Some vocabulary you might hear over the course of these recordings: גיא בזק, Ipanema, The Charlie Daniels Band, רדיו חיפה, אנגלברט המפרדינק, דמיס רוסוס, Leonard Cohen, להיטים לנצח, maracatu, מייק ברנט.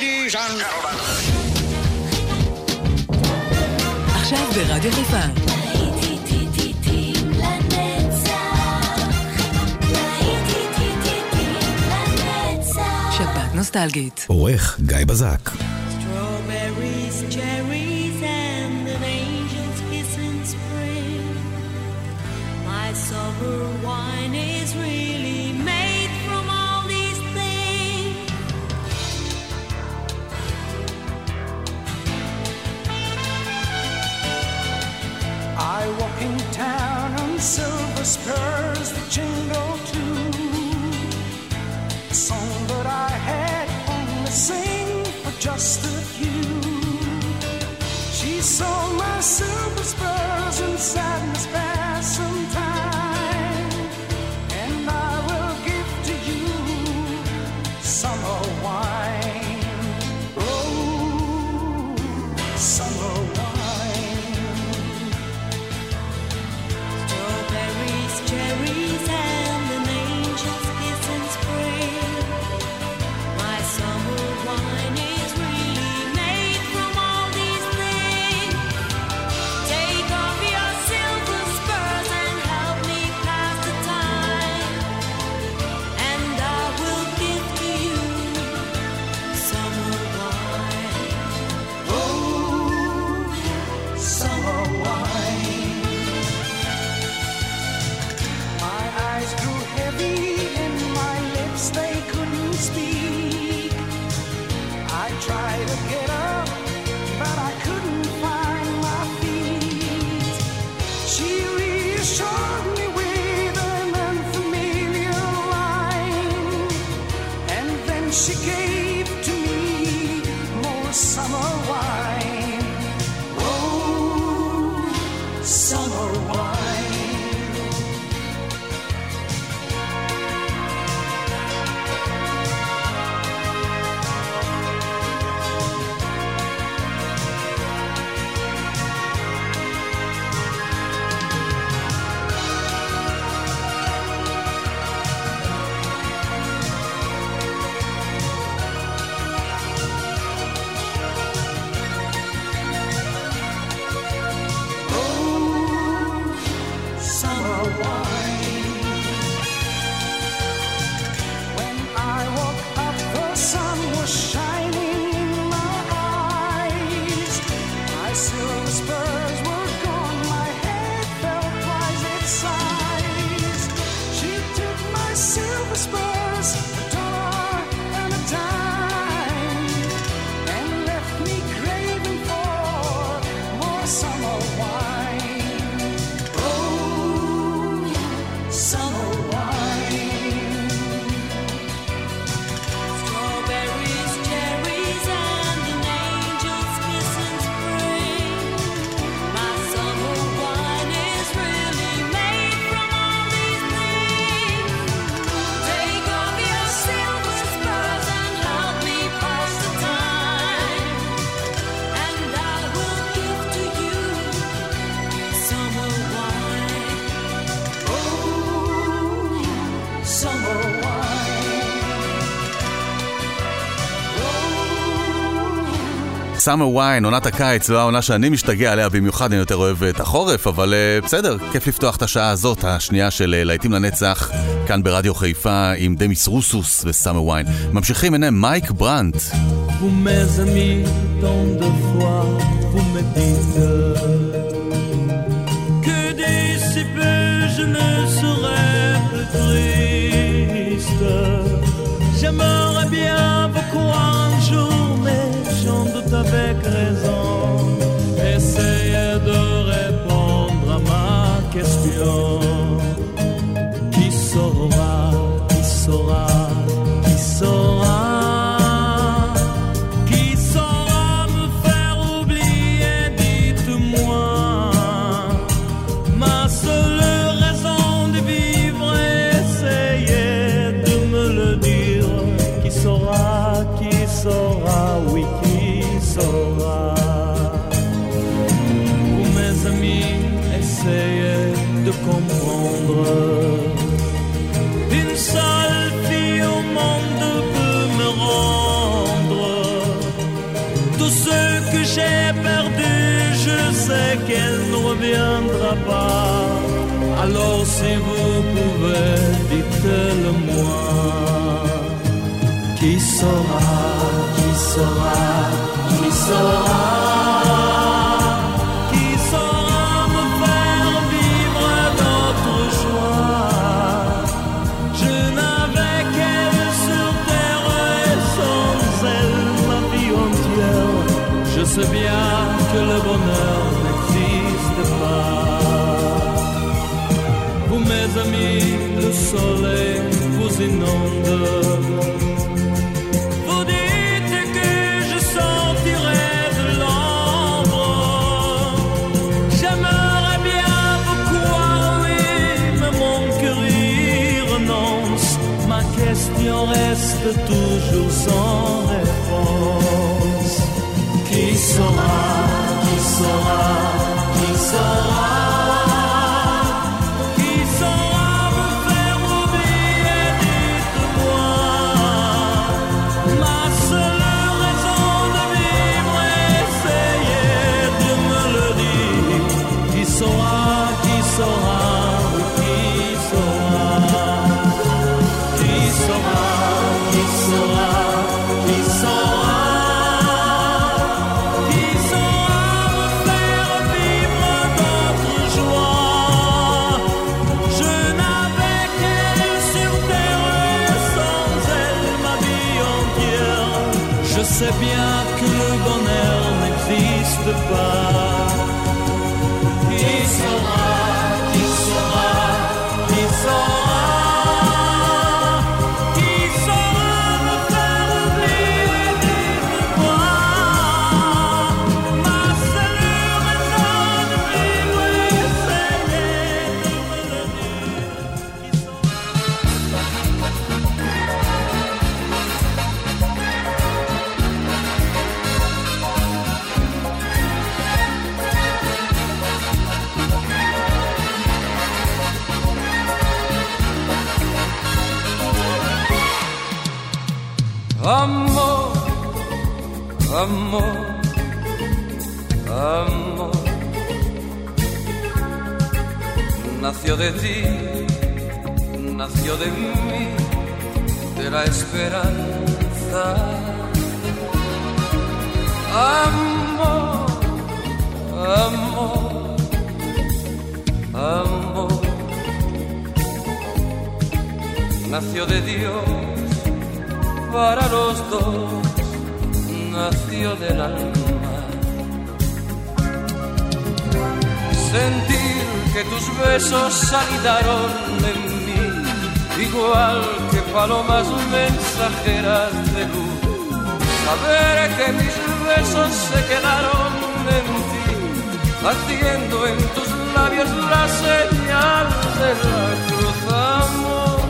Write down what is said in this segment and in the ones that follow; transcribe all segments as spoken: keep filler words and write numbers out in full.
ladies and gentlemen. עכשיו ברדיו חיפה. נוסטלגית. עורך גיא בזק. I walk in town on silver spurs that jingle too. The song that I had only sing for just a few. She saw my silver spurs and sadness pass some time. And I will give to you summer wine. Oh, summer wine. Strawberries, cherries and an angel's kiss in spring. סאמר וויין, עונת הקיץ, זו העונה שאני משתגע עליה במיוחד, אני יותר אוהב את החורף, אבל בסדר, כיף לפתוח את השעה הזאת, השנייה של להיטים לנצח, כאן ברדיו חיפה עם דמיס רוסוס וסאמר וויין. ממשיכים ביניהם מייק ברנט. Vous mes amis, tant de fois, vous me dites que d'ici peu je ne serai plus triste. J'aimerais bien vous croire un jour avec raison, essayez de répondre à ma question. Qui saura, qui saura, qui saura, qui saura me faire oublier, dites-moi. Ma seule raison de vivre, essayez de me le dire. Qui saura, qui saura, oui, pour mes amis, essayez de comprendre. Une seule fille au monde peut me rendre reviendra pas. Alors si vous pouvez, dites-le-moi. Qui sera, qui sera, qui sera, qui sera me faire vivre notre joie. Je n'avais qu'elle sur terre et sans elle ma vie entière. Je sais bien que le bonheur n'existe pas. Vous mes amis, le soleil vous inonde. Reste toujours sans réponse. Qui sera, qui sera, qui sera, qui sera me faire oublier, dites-moi. Ma seule raison de vivre, essayez de me le dire. Qui sera, qui sera, qui sera, qui sera. Je sais bien que le bonheur n'existe pas. Qui sera, qui sera, qui sera, qui sera me faire oublier, dites-moi. Ma seule raison de vivre, essayez de me le dire. Amor, amor, amor, nació de ti, nació de mí, de la esperanza. Amor, amor, amor, nació de Dios. Para los dos nació del alma. Sentir que tus besos sanidaron en mí, igual que palomas mensajeras de luz. Saber que mis besos se quedaron en ti, haciendo en tus labios la señal de la cruz. Amor, amor,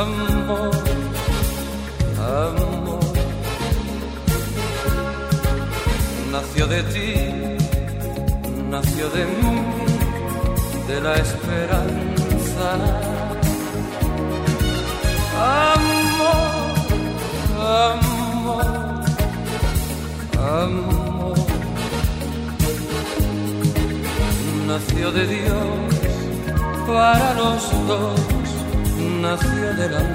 amor, nació de ti, nació de mí, de la esperanza. Amor, amor, amor, nació de Dios, para los dos nació del alma.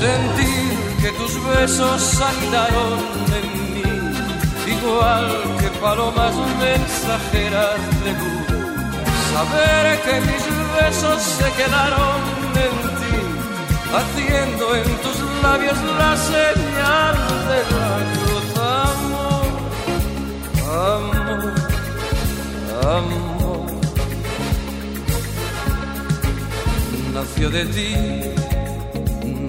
Sentir que tus besos saltaron en mí, igual que palomas mensajeras de luz. Saber que mis besos se quedaron en ti, haciendo en tus labios la señal de la cruz. Amor, amor, amor, nació de ti,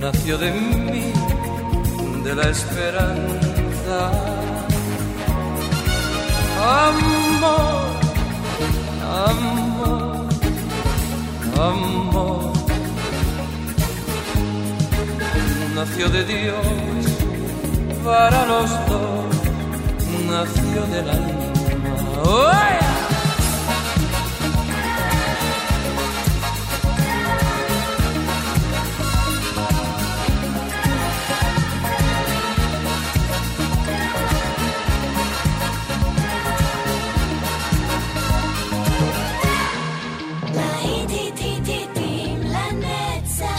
nació de mí, de la esperanza. Amor, amor, amor, nació de Dios para los dos. nació del alma. ¡Oh, yeah!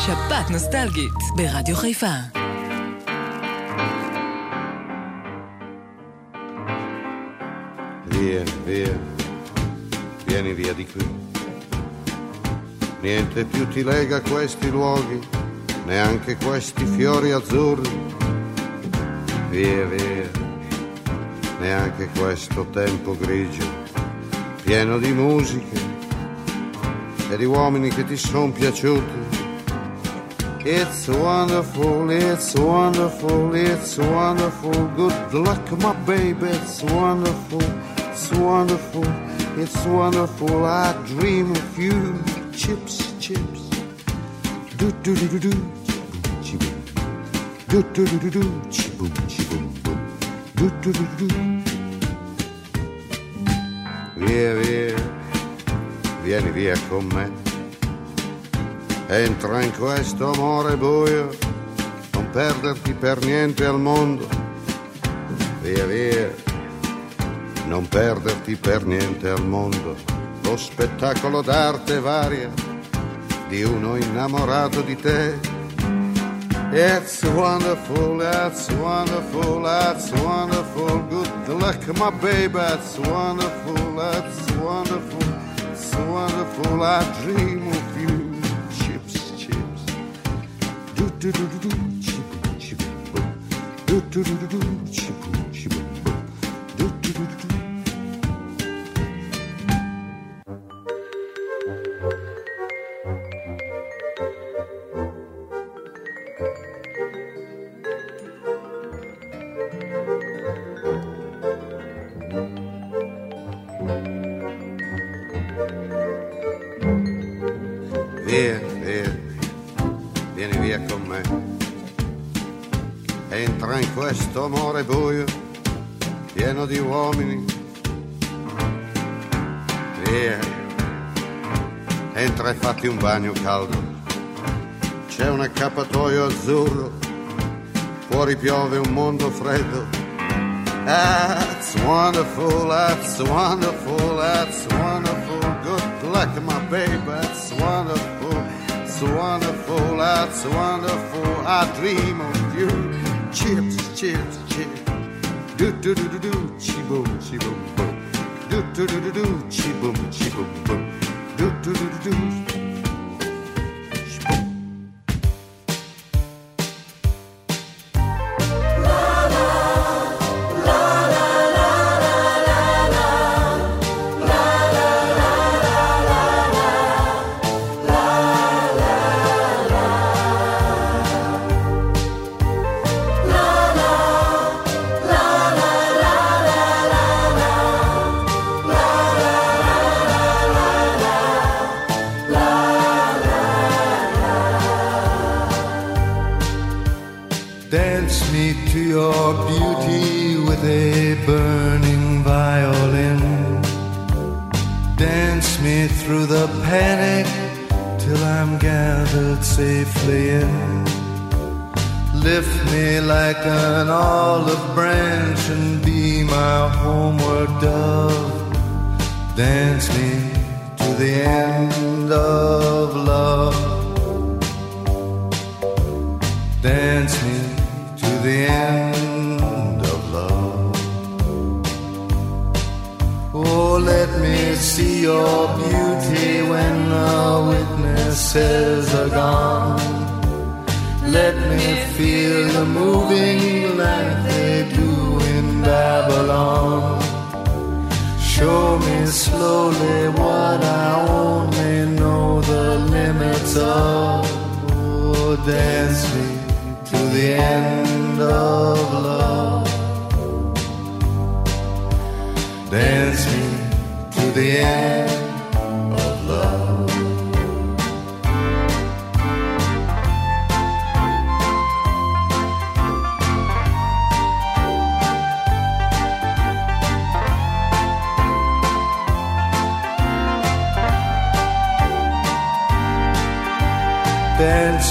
שבת נוסטלגית ברדיו חיפה. Vieni, vieni, vieni via di qui. Niente più ti lega questi luoghi, neanche questi fiori azzurri. Via, via, neanche questo tempo grigio, pieno di musiche e di uomini che ti son piaciuti. It's wonderful, it's wonderful, it's wonderful. Good luck, my baby, it's wonderful, it's wonderful, it's wonderful. I dream of you, chips, chips. Do do do do do, chip boom. Do do do do do, chip boom, chip boom boom. Do do do do do. Via, via, vieni via con me. Entra in questo amore buio, non perderti per niente al mondo. Via via, non perderti per niente al mondo. Lo spettacolo d'arte varia di uno innamorato di te. It's wonderful, that's wonderful, that's wonderful. Good luck, my baby, that's wonderful, that's wonderful, it's wonderful. I dream of you. Do do do do chip chip do do do do chip chip do do do do. Questo amore buio, pieno di uomini. Via, entra e fatti un bagno caldo. C'è un accappatoio azzurro, fuori piove un mondo freddo. That's wonderful, that's wonderful, that's wonderful. Good luck, my baby, that's wonderful, it's wonderful, that's wonderful. I dream of you. Chips, chips, chips. Do do do do do, chibum, chibum, boom. Do do do do do, chibum, chibum, boom. Do do do do do. La la la la la la la la la la la la la la la la. Your beauty with a burning violin. Dance me through the panic till I'm gathered safely in. Lift me like an olive branch and be my homeward dove. Dance me to the end of love. Dance me the end of love. Oh, let me see your beauty when the witnesses are gone. Let me feel the moving like they do in Babylon. Show me slowly what I only know the limits of. Oh, dance me to the end of love. Dance me to the end of love. Dance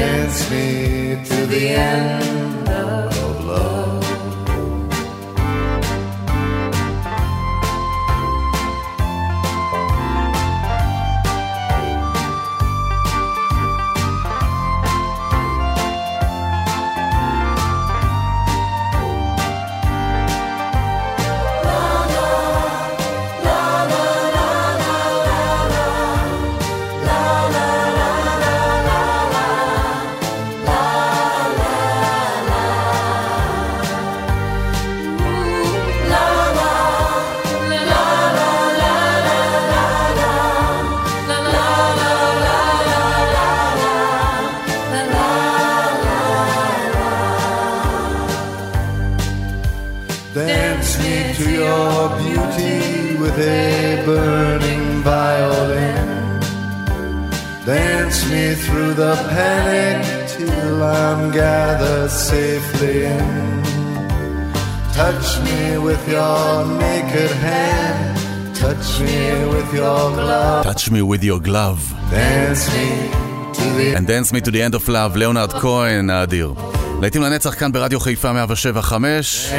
Dance me to the end of love. Touch me with your glove and dance me to the end of love. ליאונרד כהן האדיר. להיטים לנצח כאן ברדיו חיפה מאה שבע חמש.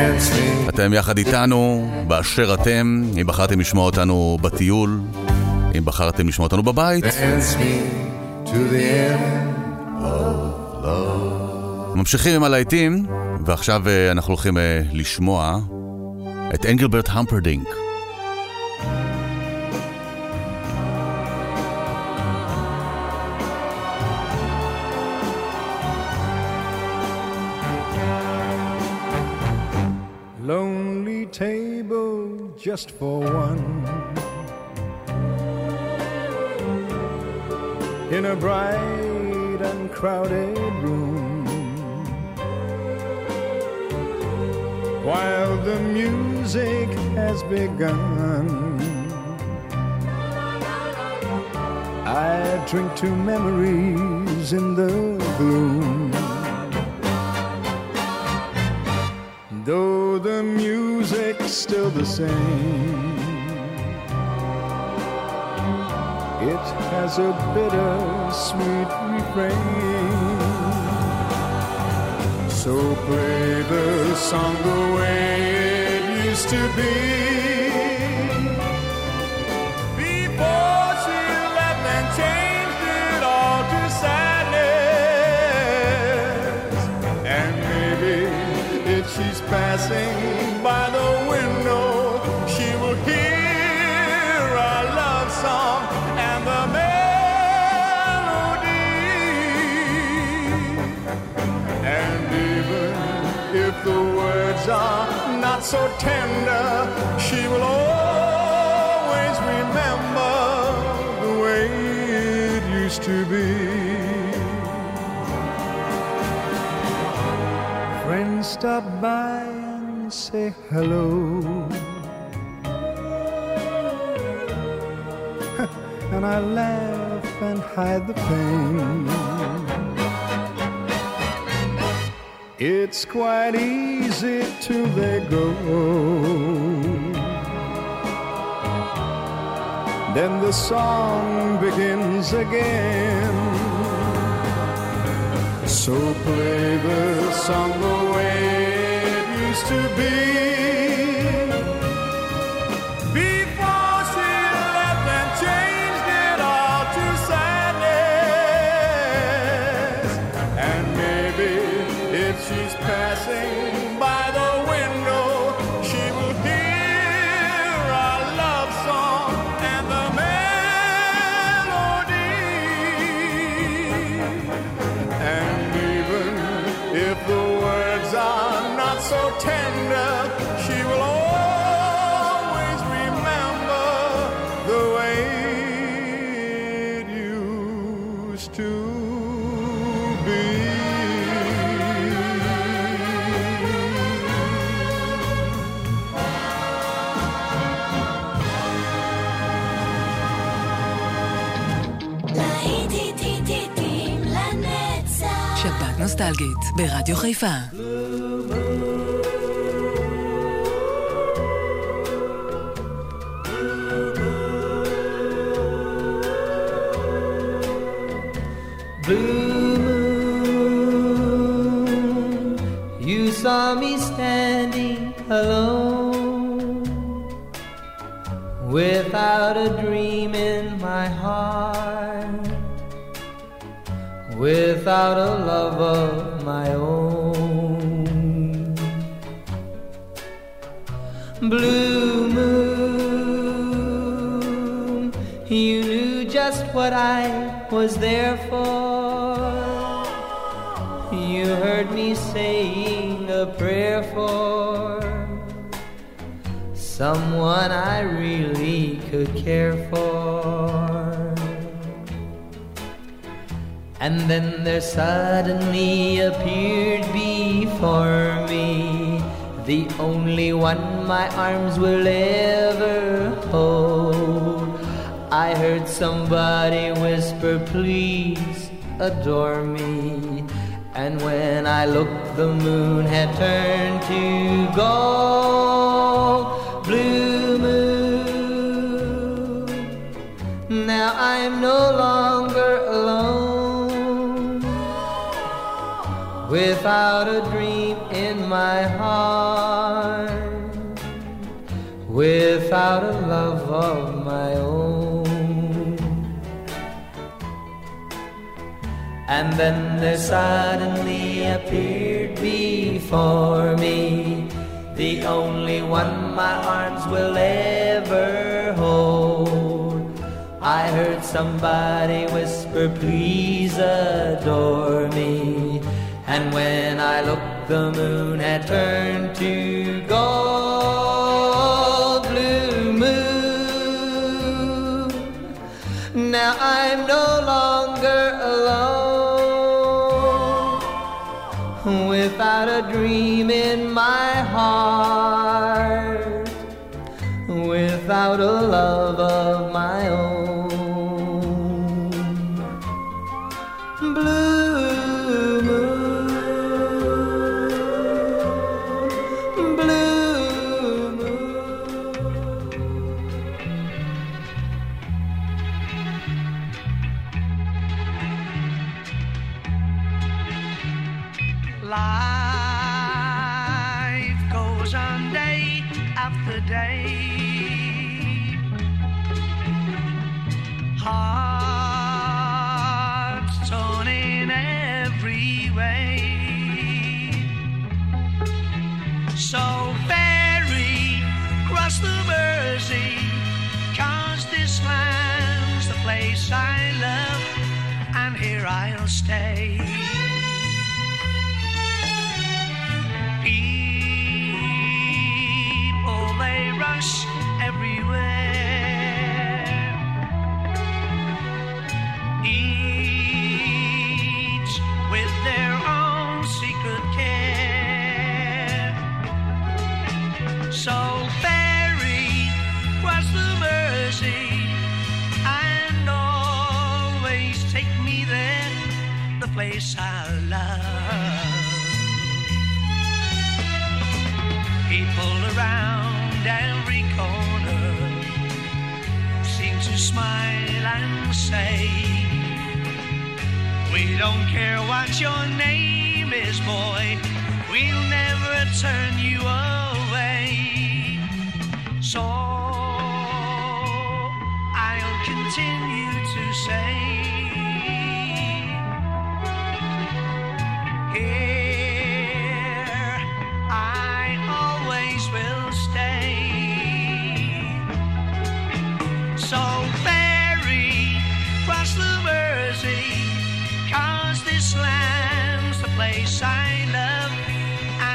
אתם יחד איתנו באשר אתם. אם בחרתם לשמוע אותנו בטיול, אם בחרתם לשמוע אותנו בבית, dance me to the end of love. ממשיכים עם הלהיטים, ועכשיו אנחנו הולכים לשמוע את אנגלברט המפרדינק. Lonely table just for one, in a bright and crowded room, while the music has begun. I drink to memories in the gloom. Though the music's still the same, it has a bittersweet refrain. So play the song the way it used to be, before she left and changed it all to sadness. And maybe if she's passing by the window, she will hear our love song and the melody. And even if the words are not so tender, she will always remember the way it used to be. Friends stop by and say hello. And I laugh and hide the pain. It's quite easy to let go. Then the song begins again. So play the song the way it used to be, before she left and changed it all to sadness. And maybe if she's passing by the window, she will hear our love song and the melody. And even if the words are not so tender, she will always remember the way it used to. נוסטלגית ברדיו חיפה. Blue moon, you saw me standing alone, without a dream in my heart, without a love of my own. Blue moon, you knew just what I was there for. You heard me saying a prayer for someone I really could care for. And then there suddenly appeared before me the only one my arms will ever hold. I heard somebody whisper, please adore me. And when I looked, the moon had turned to gold. Blue moon, now I'm no longer alone, without a dream in my heart, without a love of my own. And then there suddenly appeared before me the only one my arms will ever hold. I heard somebody whisper, please adore me. And when I looked, the moon had turned to gold. Blue moon, now I'm no longer alone, without a dream in my heart, without a love of my own. Blue, hearts torn in every way, so ferry cross the Mersey, 'cause this land's the place I love, and here I'll stay. People, they rush everywhere, each with their own secret care. So ferry cross the Mersey and always take me there, the place I love. People around every corner seem to smile and say, we don't care what your name is, boy, we'll never turn you away. So I'll continue to say, here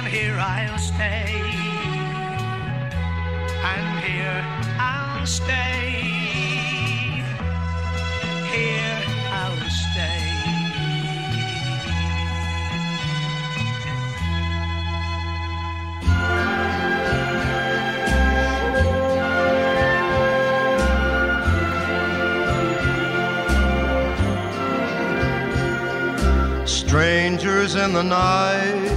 here I'll stay. And here I'll stay. Here I'll stay. Strangers in the night,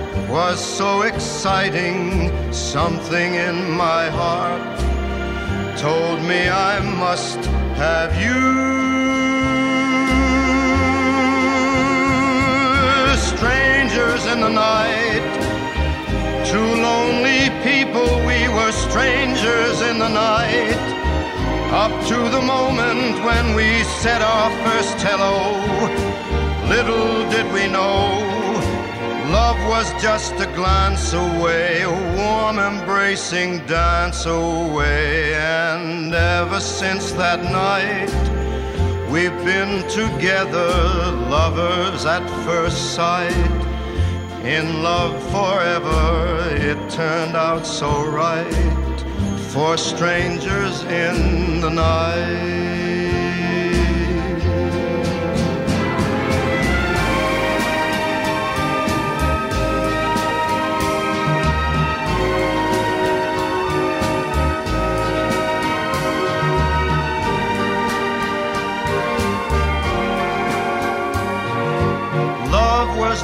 was so exciting, something in my heart told me I must have you. Strangers in the night, two lonely people, we were strangers in the night, up to the moment when we said our first hello. Little did we know love was just a glance away, a warm embracing dance away. And ever since that night, we've been together, lovers at first sight. In love forever, it turned out so right, for strangers in the night. Was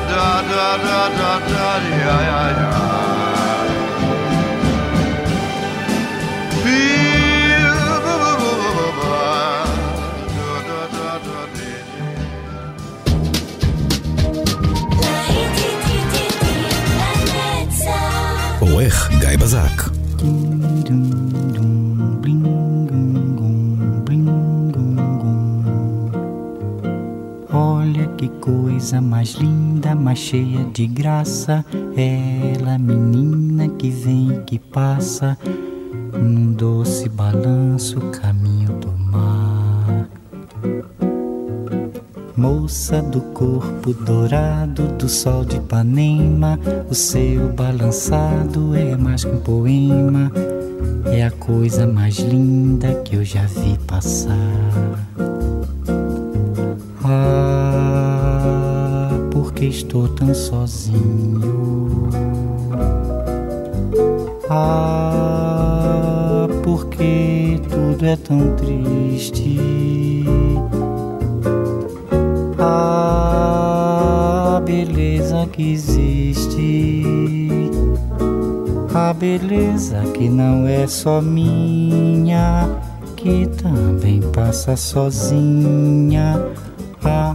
Da da da da da da da da. Feel ba ba ba ba. Da da da da da. עורך גיא בזק. Olha que coisa mais linda, mais cheia de graça, ela menina que vem e que passa, num doce balanço caminho do mar. Moça do corpo dourado, do sol de Ipanema, o seu balançado é mais que um poema, é a coisa mais linda que eu já vi passar. Ah, por que estou tão sozinho? Ah, por que tudo é tão triste? Ah, beleza que existe, a beleza que não é só minha, que também passa sozinha. Ah,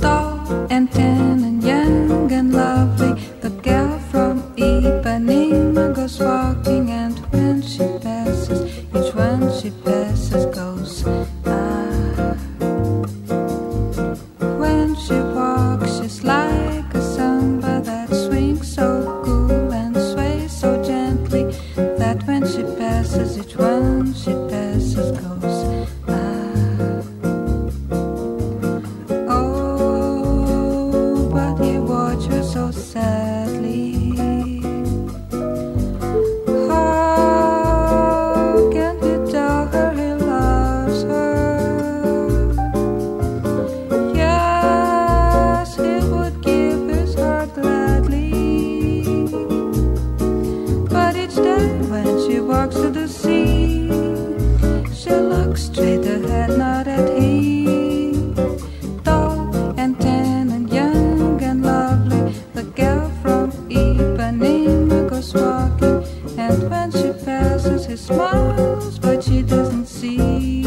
Tall and tan and young and lovely, the girl from Ipanema goes walking, and when she passes, each one she passes goes. Sadly And when she passes, he smiles, but she doesn't see.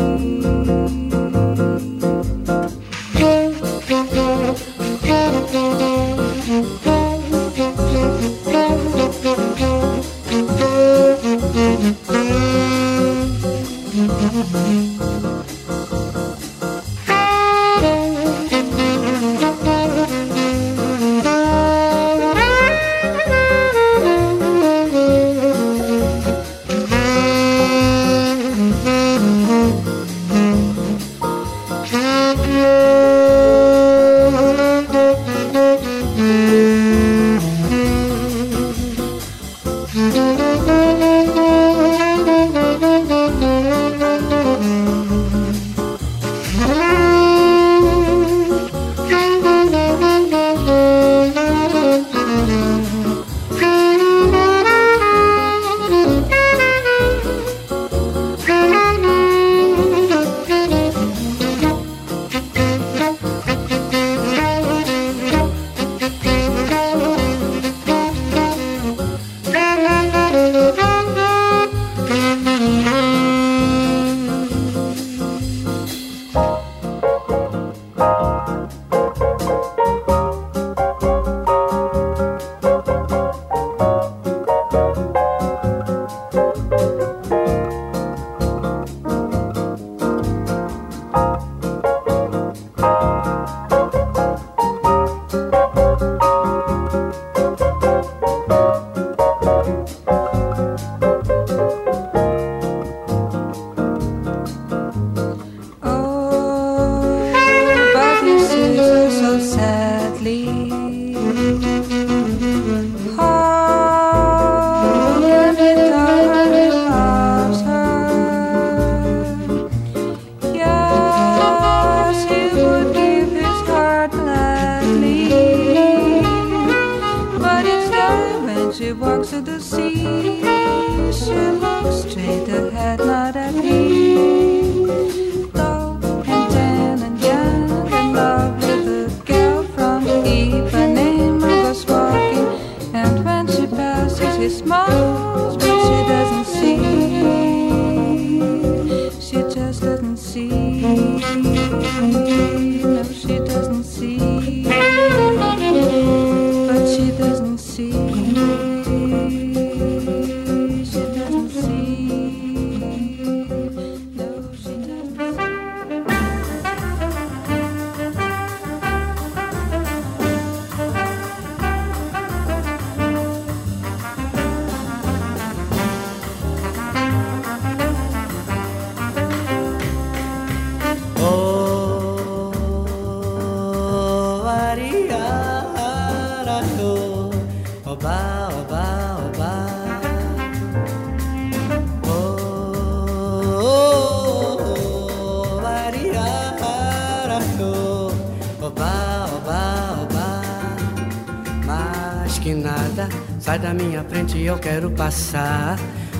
Eu quero passar,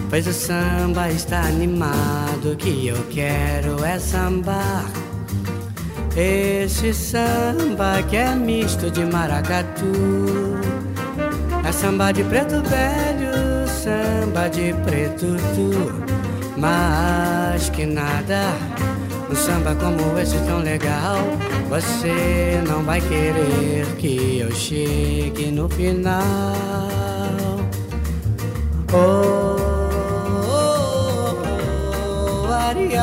pois o samba está animado. O que eu quero é sambar. Esse samba que é misto de maracatu, é samba de preto velho, samba de preto tu. Mas que nada, um samba como esse tão legal, você não vai querer que eu chegue no final. Oh, oh, oh,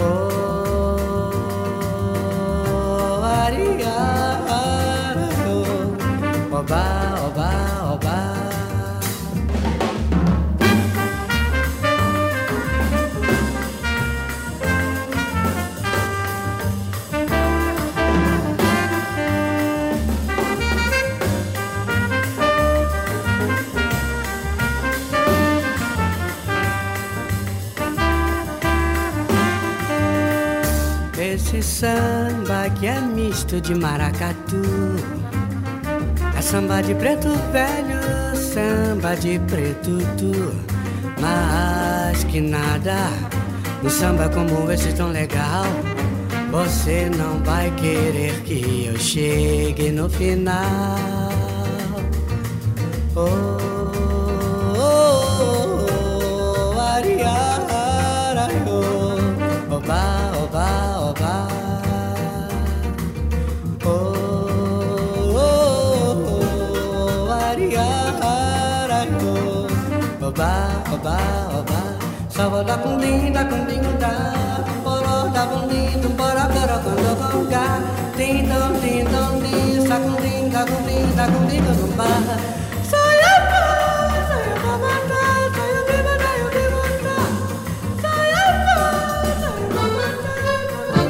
Oh, ariara, oh, oba, oba, oba. Esse samba que é misto de maracatu, é samba de preto velho, samba de preto tu. Mas que nada, um samba como esse tão legal, Você não vai querer que eu chegue no final. Oh, oh, oh, oh, ariara, oh, oba, oba, oba. Oh, oh, oh, ariara, oh, oba, oba, oba. Sava da kundim, da kundim, da. Da bundinho para para quando toca tem dom tem dom de sacudim sacudim sacudim do bamba sai a paz sai a mamata sai o beba sai o beba sai a paz sai a mamata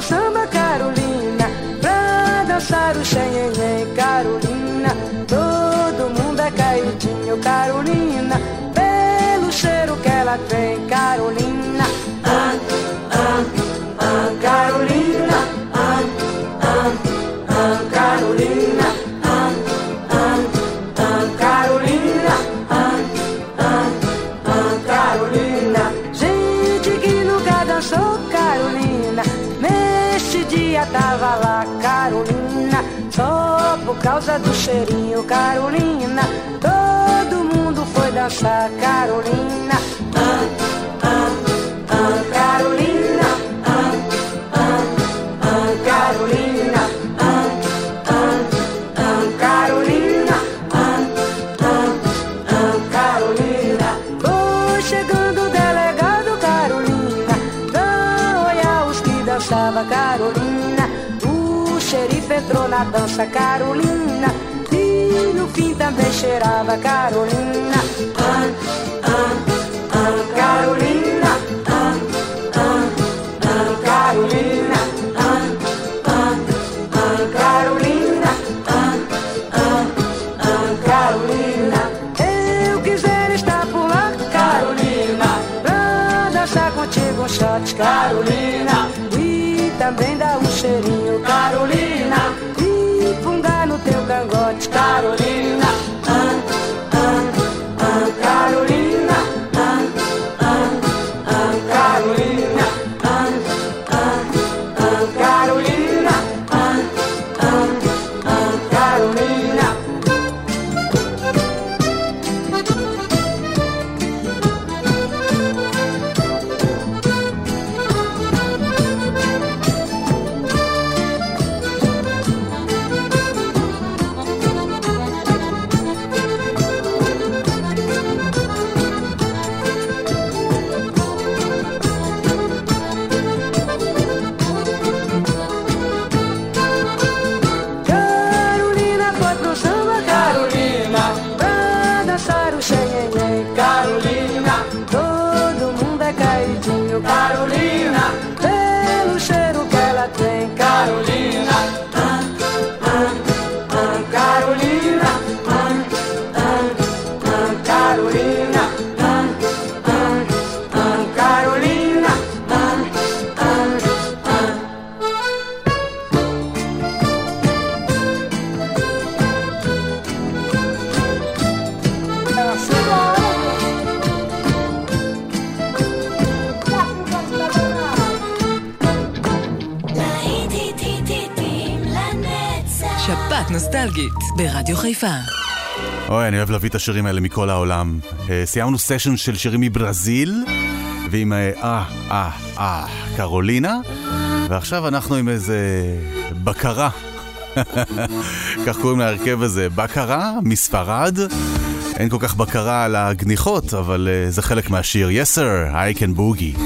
Samba Carolina, pra dançar o xanhenhê Carolina, todo mundo é caidinho Carolina, pelo cheiro que ela tem Carolina, ah, ah, ah, Carolina, ah, ah, ah, Carolina, ah, ah, ah, Carolina, ah, ah, ah, Carolina, gente que nunca dançou Carolina. Neste dia tava lá Carolina, só por causa do cheirinho Carolina, todo mundo foi dançar Carolina, ah, ah, ah, Carolina, ah, ah, ah, Carolina, ah, ah, ah, Carolina, ah, ah, ah, Carolina. Foi chegando o delegado Carolina, dão olhar os que dançava Carolina, o xerife entrou na dança Carolina, e no fim também cheirava Carolina, ah, ah, ah, Carolina, ah, ah, ah, Carolina, ah, ah, ah, Carolina, ah, ah, ah, Carolina. Eu quiser estar por lá Carolina, pra dançar contigo um shot Carolina, também dá um cheirinho Carolina, e fungar no teu cangote Carolina, ah, ah, ah, Carolina, ah, ah, ah, Carolina, ah, ah, ah, Carolina, ah, ah, ah, Carolina. ברדיו חיפה. אוי, אני אוהב להביא את השירים האלה מכל העולם. סיימנו סשן של שירים מברזיל, ועם אה, אה, אה, קרולינה, ועכשיו אנחנו עם איזה בקרה. כך קוראים להרכב הזה, בקרה מספרד. אין כל כך בקרה על הגניחות, אבל זה חלק מהשיר. Yes sir, I can boogie.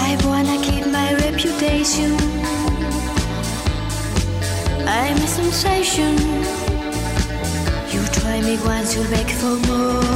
I wanna keep sensation. You try me once, you'll beg for more.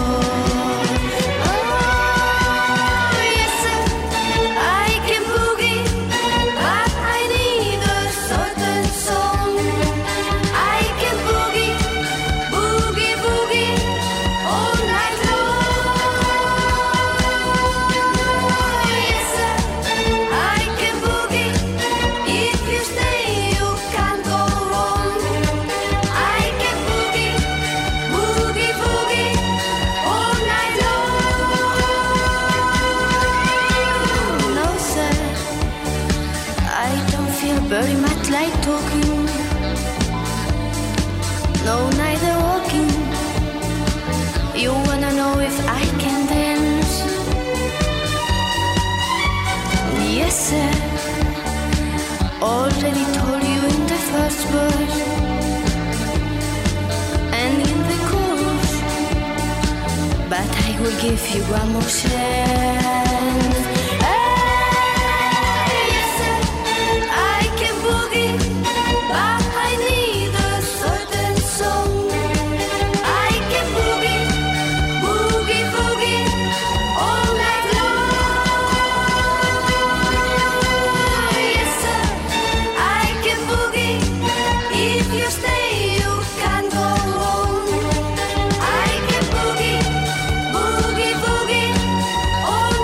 Already told you in the first verse and in the chorus, but I will give you one more chance. Hey, yes sir, I can boogie, but I need a certain song. I can boogie, boogie, boogie all night long. Oh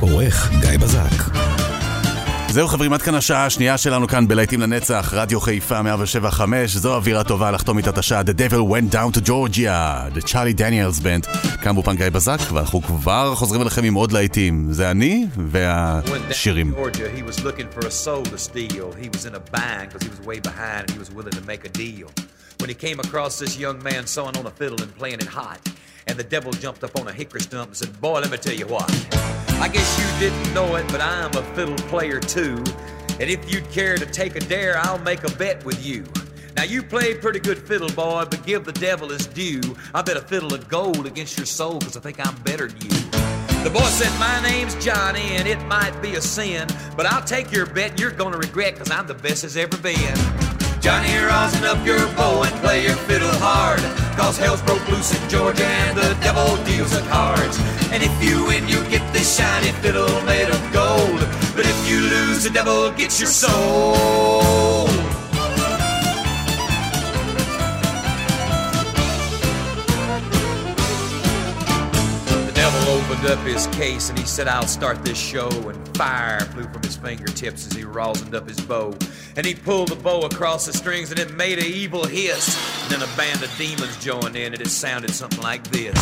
עורך גיא בזק. זהו חברים, עד כאן השעה השנייה שלנו כאן בלהיטים לנצח, רדיו חיפה מאה שבע נקודה חמש. זו אווירה טובה לחתום איתה את השעה, The Devil Went Down to Georgia, The Charlie Daniels Band. כאן בופן גיא בזק, ואנחנו כבר חוזרים אליכם עם עוד להיטים. זה אני והשירים. He was looking for a soul to steal. He was in a bind because he was way behind and he was willing to make a deal. When he came across this young man sawing on a fiddle and playing it hot. And the devil jumped up on a hickory stump and said, boy, let me tell you what. I guess you didn't know it, but I'm a fiddle player too. And if you'd care to take a dare, I'll make a bet with you. Now, you play pretty good fiddle, boy, but give the devil his due. I bet a fiddle of gold against your soul, because I think I'm better than you. The boy said, my name's Johnny, and it might be a sin, but I'll take your bet, and you're going to regret, because I'm the best as ever been. Johnny, rosin up your bow and play your fiddle hard, cause hell's broke loose in Georgia and the devil deals the cards. And if you win, you get this shiny fiddle made of gold, but if you lose, the devil gets your soul. The devil opened up his case and he said, I'll start this show, and fire flew from his fingertips as he rosined up his bow. And he pulled the bow across the strings and it made an evil hiss. And then a band of demons joined in and it sounded something like this.